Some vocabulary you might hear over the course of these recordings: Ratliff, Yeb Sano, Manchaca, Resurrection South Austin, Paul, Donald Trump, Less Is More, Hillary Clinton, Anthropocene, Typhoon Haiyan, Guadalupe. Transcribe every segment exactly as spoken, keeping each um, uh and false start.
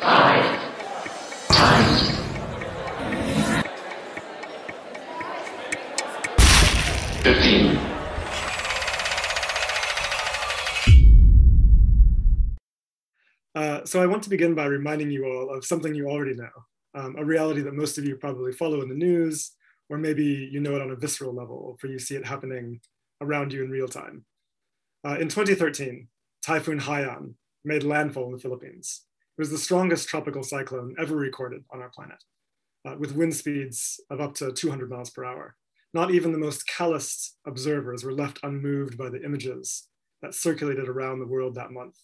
Uh, so I want to begin by reminding you all of something you already know, um, a reality that most of you probably follow in the news, or maybe you know it on a visceral level, for you see it happening around you in real time. Uh, in twenty thirteen, Typhoon Haiyan made landfall in the Philippines. It was the strongest tropical cyclone ever recorded on our planet, uh, with wind speeds of up to two hundred miles per hour. Not even the most calloused observers were left unmoved by the images that circulated around the world that month.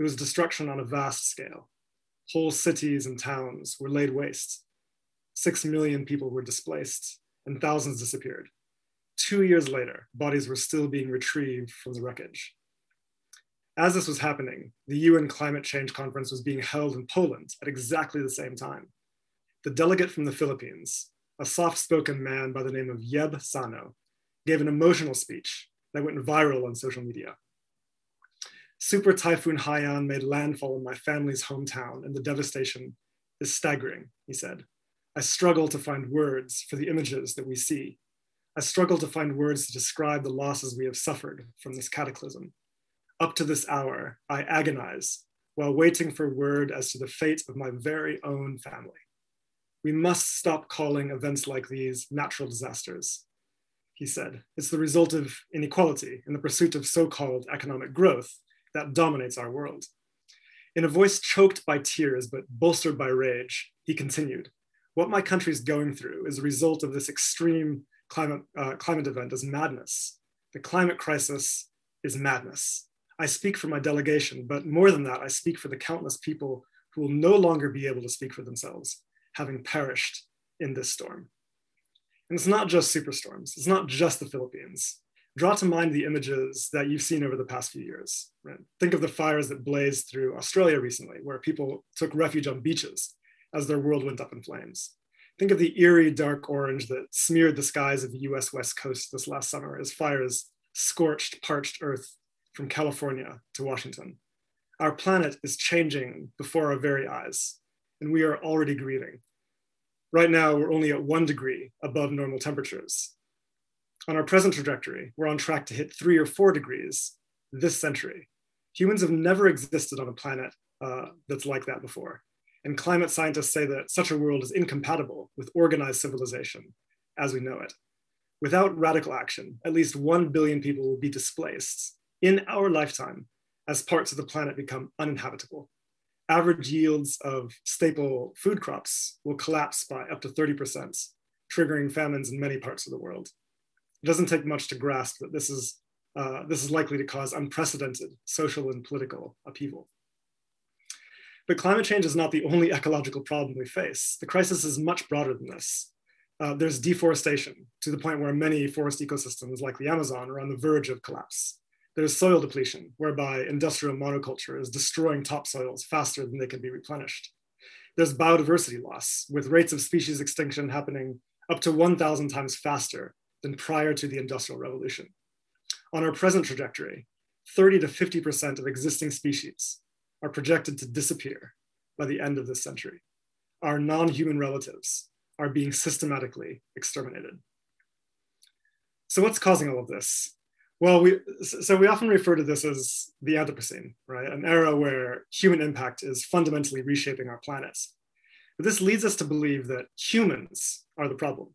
It was destruction on a vast scale. Whole cities and towns were laid waste. Six million people were displaced and thousands disappeared. Two years later, bodies were still being retrieved from the wreckage. As this was happening, the U N Climate Change Conference was being held in Poland at exactly the same time. The delegate from the Philippines, a soft-spoken man by the name of Yeb Sano, gave an emotional speech that went viral on social media. Super Typhoon Haiyan made landfall in my family's hometown and the devastation is staggering, he said. I struggle to find words for the images that we see. I struggle to find words to describe the losses we have suffered from this cataclysm. Up to this hour, I agonize while waiting for word as to the fate of my very own family. We must stop calling events like these natural disasters, he said. It's the result of inequality and the pursuit of so-called economic growth that dominates our world. In a voice choked by tears but bolstered by rage, he continued, what my country's going through is a result of this extreme climate, uh, climate event is madness. The climate crisis is madness. I speak for my delegation, but more than that, I speak for the countless people who will no longer be able to speak for themselves, having perished in this storm. And it's not just superstorms. It's not just the Philippines. Draw to mind the images that you've seen over the past few years. Right? Think of the fires that blazed through Australia recently, where people took refuge on beaches as their world went up in flames. Think of the eerie dark orange that smeared the skies of the U S West Coast this last summer as fires scorched parched earth from California to Washington. Our planet is changing before our very eyes, and we are already grieving. Right now, we're only at one degree above normal temperatures. On our present trajectory, we're on track to hit three or four degrees this century. Humans have never existed on a planet uh, that's like that before. And climate scientists say that such a world is incompatible with organized civilization as we know it. Without radical action, at least one billion people will be displaced in our lifetime as parts of the planet become uninhabitable. Average yields of staple food crops will collapse by up to thirty percent, triggering famines in many parts of the world. It doesn't take much to grasp that this is, uh, this is likely to cause unprecedented social and political upheaval. But climate change is not the only ecological problem we face. The crisis is much broader than this. Uh, there's deforestation to the point where many forest ecosystems like the Amazon are on the verge of collapse. There's soil depletion, whereby industrial monoculture is destroying topsoils faster than they can be replenished. There's biodiversity loss, with rates of species extinction happening up to one thousand times faster than prior to the Industrial Revolution. On our present trajectory, thirty to fifty percent of existing species are projected to disappear by the end of this century. Our non-human relatives are being systematically exterminated. So what's causing all of this? Well, we, so we often refer to this as the Anthropocene, right? An era where human impact is fundamentally reshaping our planet. But this leads us to believe that humans are the problem.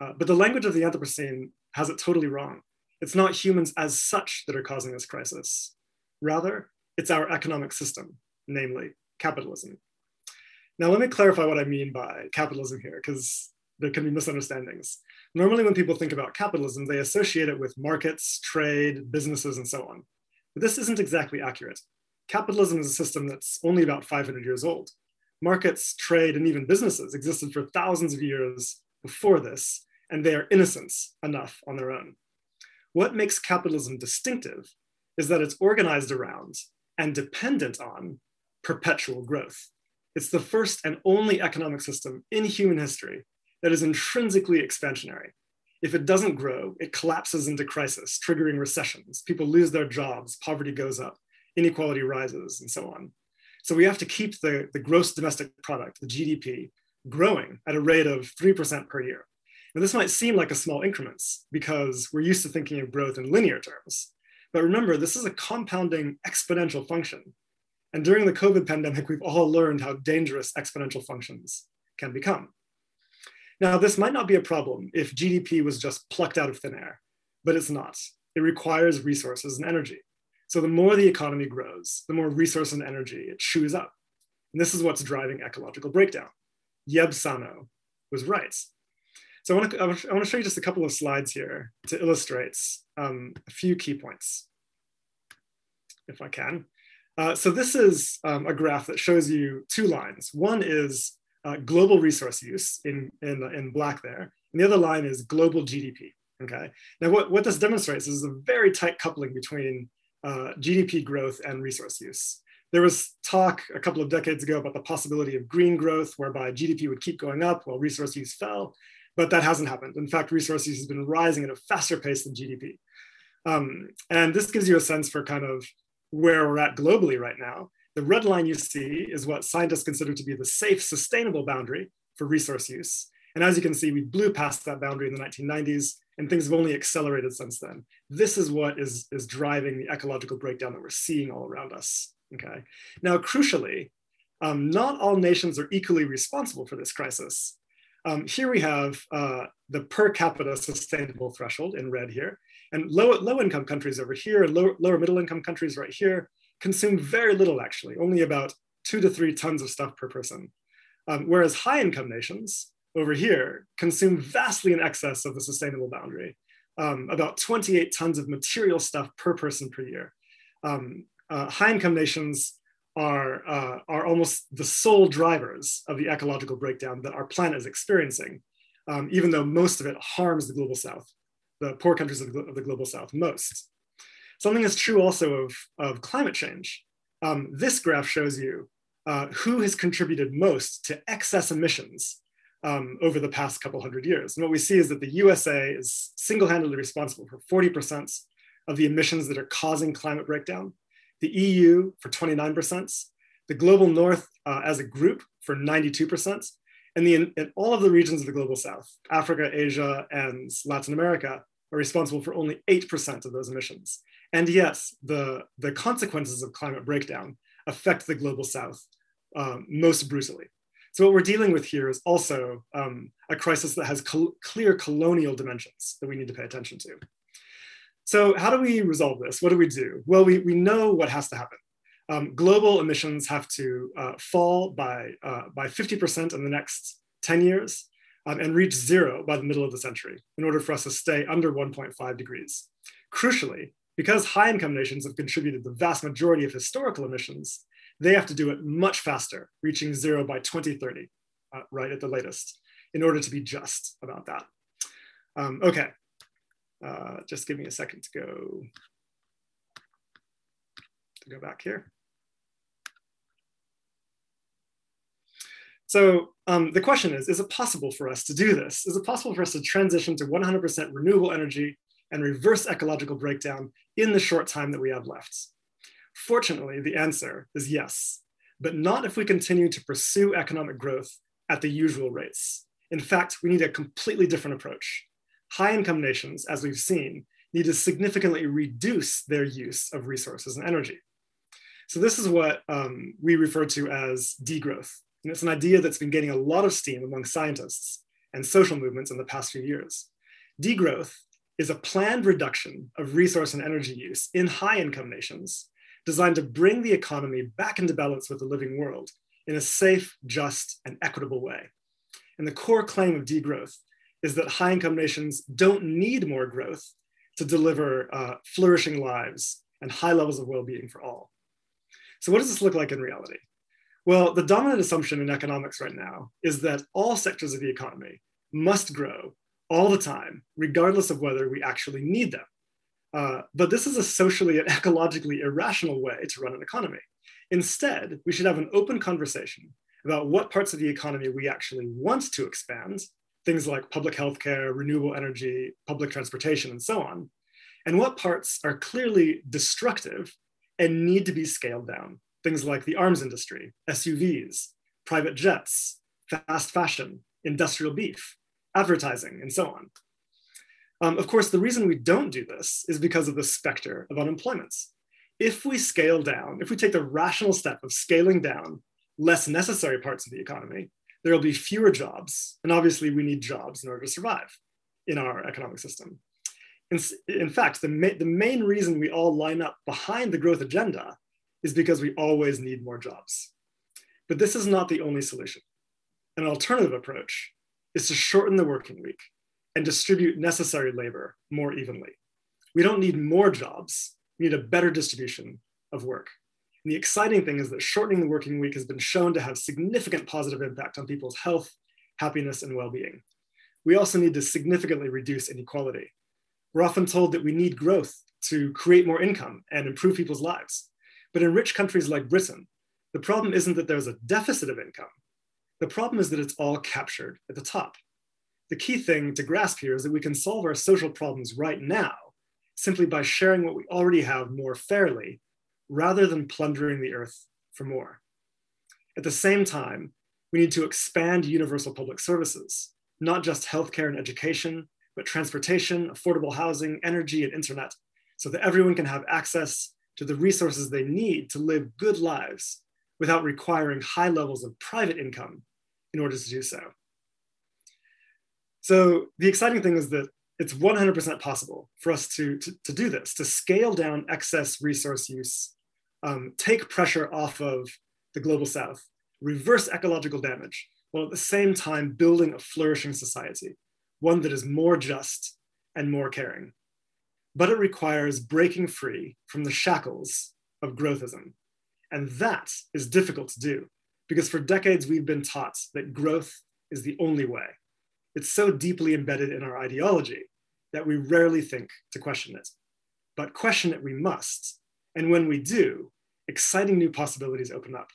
Uh, but the language of the Anthropocene has it totally wrong. It's not humans as such that are causing this crisis. Rather, it's our economic system, namely capitalism. Now, let me clarify what I mean by capitalism here, because there can be misunderstandings. Normally, when people think about capitalism, they associate it with markets, trade, businesses, and so on. But this isn't exactly accurate. Capitalism is a system that's only about five hundred years old. Markets, trade, and even businesses existed for thousands of years before this, and they are innocent enough on their own. What makes capitalism distinctive is that it's organized around and dependent on perpetual growth. It's the first and only economic system in human history that is intrinsically expansionary. If it doesn't grow, it collapses into crisis, triggering recessions. People lose their jobs, poverty goes up, inequality rises, and so on. So we have to keep the, the gross domestic product, the G D P, growing at a rate of three percent per year. Now, this might seem like a small increments because we're used to thinking of growth in linear terms. But remember, this is a compounding exponential function. And during the COVID pandemic, we've all learned how dangerous exponential functions can become. Now, this might not be a problem if G D P was just plucked out of thin air, but it's not. It requires resources and energy. So the more the economy grows, the more resource and energy it chews up. And this is what's driving ecological breakdown. Yeb Sano was right. So I want to, I want to show you just a couple of slides here to illustrate um, a few key points, if I can. Uh, so this is um, a graph that shows you two lines. One is uh, global resource use in, in, in black there, and the other line is global G D P, okay? Now what, what this demonstrates is a very tight coupling between uh, G D P growth and resource use. There was talk a couple of decades ago about the possibility of green growth, whereby G D P would keep going up while resource use fell, but that hasn't happened. In fact, resource use has been rising at a faster pace than G D P. Um, and this gives you a sense for kind of where we're at globally right now. The red line you see is what scientists consider to be the safe, sustainable boundary for resource use. And as you can see, we blew past that boundary in the nineteen nineties, and things have only accelerated since then. This is what is, is driving the ecological breakdown that we're seeing all around us. Okay. Now, crucially, um, not all nations are equally responsible for this crisis. Um, here we have uh, the per capita sustainable threshold in red here, and low, low income countries over here and low, lower middle income countries right here consume very little actually, only about two to three tons of stuff per person. Um, whereas high income nations over here consume vastly in excess of the sustainable boundary, um, about twenty-eight tons of material stuff per person per year. Um, Uh, high-income nations are, uh, are almost the sole drivers of the ecological breakdown that our planet is experiencing, um, even though most of it harms the global south, the poor countries of, of the global south most. Something is true also of, of climate change. Um, this graph shows you uh, who has contributed most to excess emissions um, over the past couple hundred years. And what we see is that the U S A is single-handedly responsible for forty percent of the emissions that are causing climate breakdown, the E U for twenty-nine percent, the global north uh, as a group for ninety-two percent, and the, in all of the regions of the global south, Africa, Asia, and Latin America are responsible for only eight percent of those emissions. And yes, the, the consequences of climate breakdown affect the global south um, most brutally. So what we're dealing with here is also um, a crisis that has col- clear colonial dimensions that we need to pay attention to. So how do we resolve this? What do we do? Well, we, we know what has to happen. Um, global emissions have to uh, fall by, uh, by fifty percent in the next ten years um, and reach zero by the middle of the century in order for us to stay under one point five degrees. Crucially, because high-income nations have contributed the vast majority of historical emissions, they have to do it much faster, reaching zero by twenty thirty, uh, right at the latest, in order to be just about that. Um, okay. Uh, just give me a second to go, to go back here. So um, the question is, is it possible for us to do this? Is it possible for us to transition to one hundred percent renewable energy and reverse ecological breakdown in the short time that we have left? Fortunately, the answer is yes, but not if we continue to pursue economic growth at the usual rates. In fact, we need a completely different approach. High-income nations, as we've seen, need to significantly reduce their use of resources and energy. So this is what um, we refer to as degrowth. And it's an idea that's been gaining a lot of steam among scientists and social movements in the past few years. Degrowth is a planned reduction of resource and energy use in high-income nations designed to bring the economy back into balance with the living world in a safe, just, and equitable way. And the core claim of degrowth is that high-income nations don't need more growth to deliver uh, flourishing lives and high levels of well-being for all. So what does this look like in reality? Well, the dominant assumption in economics right now is that all sectors of the economy must grow all the time, regardless of whether we actually need them. Uh, but this is a socially and ecologically irrational way to run an economy. Instead, we should have an open conversation about what parts of the economy we actually want to expand, things like public healthcare, renewable energy, public transportation, and so on, and what parts are clearly destructive and need to be scaled down things like the arms industry, S U Vs, private jets, fast fashion, industrial beef, advertising, and so on. Um, of course, the reason we don't do this is because of the specter of unemployment. If we scale down, if we take the rational step of scaling down less necessary parts of the economy, there will be fewer jobs. And obviously, we need jobs in order to survive in our economic system. In, in fact, the, ma the main reason we all line up behind the growth agenda is because we always need more jobs. But this is not the only solution. An alternative approach is to shorten the working week and distribute necessary labor more evenly. We don't need more jobs, we need a better distribution of work. And the exciting thing is that shortening the working week has been shown to have significant positive impact on people's health, happiness, and well-being. We also need to significantly reduce inequality. We're often told that we need growth to create more income and improve people's lives. But in rich countries like Britain, the problem isn't that there's a deficit of income. The problem is that it's all captured at the top. The key thing to grasp here is that we can solve our social problems right now simply by sharing what we already have more fairly, rather than plundering the earth for more. At the same time, we need to expand universal public services, not just healthcare and education, but transportation, affordable housing, energy, and internet, so that everyone can have access to the resources they need to live good lives without requiring high levels of private income in order to do so. So the exciting thing is that it's one hundred percent possible for us to, to, to do this, to scale down excess resource use, um, take pressure off of the global south, reverse ecological damage, while at the same time building a flourishing society, one that is more just and more caring. But it requires breaking free from the shackles of growthism. And that is difficult to do, because for decades we've been taught that growth is the only way. It's so deeply embedded in our ideology that we rarely think to question it. But question it we must. And when we do, exciting new possibilities open up.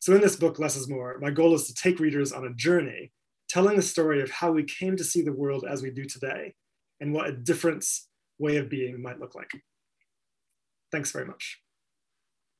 So in this book, Less Is More, my goal is to take readers on a journey, telling the story of how we came to see the world as we do today, and what a different way of being might look like. Thanks very much.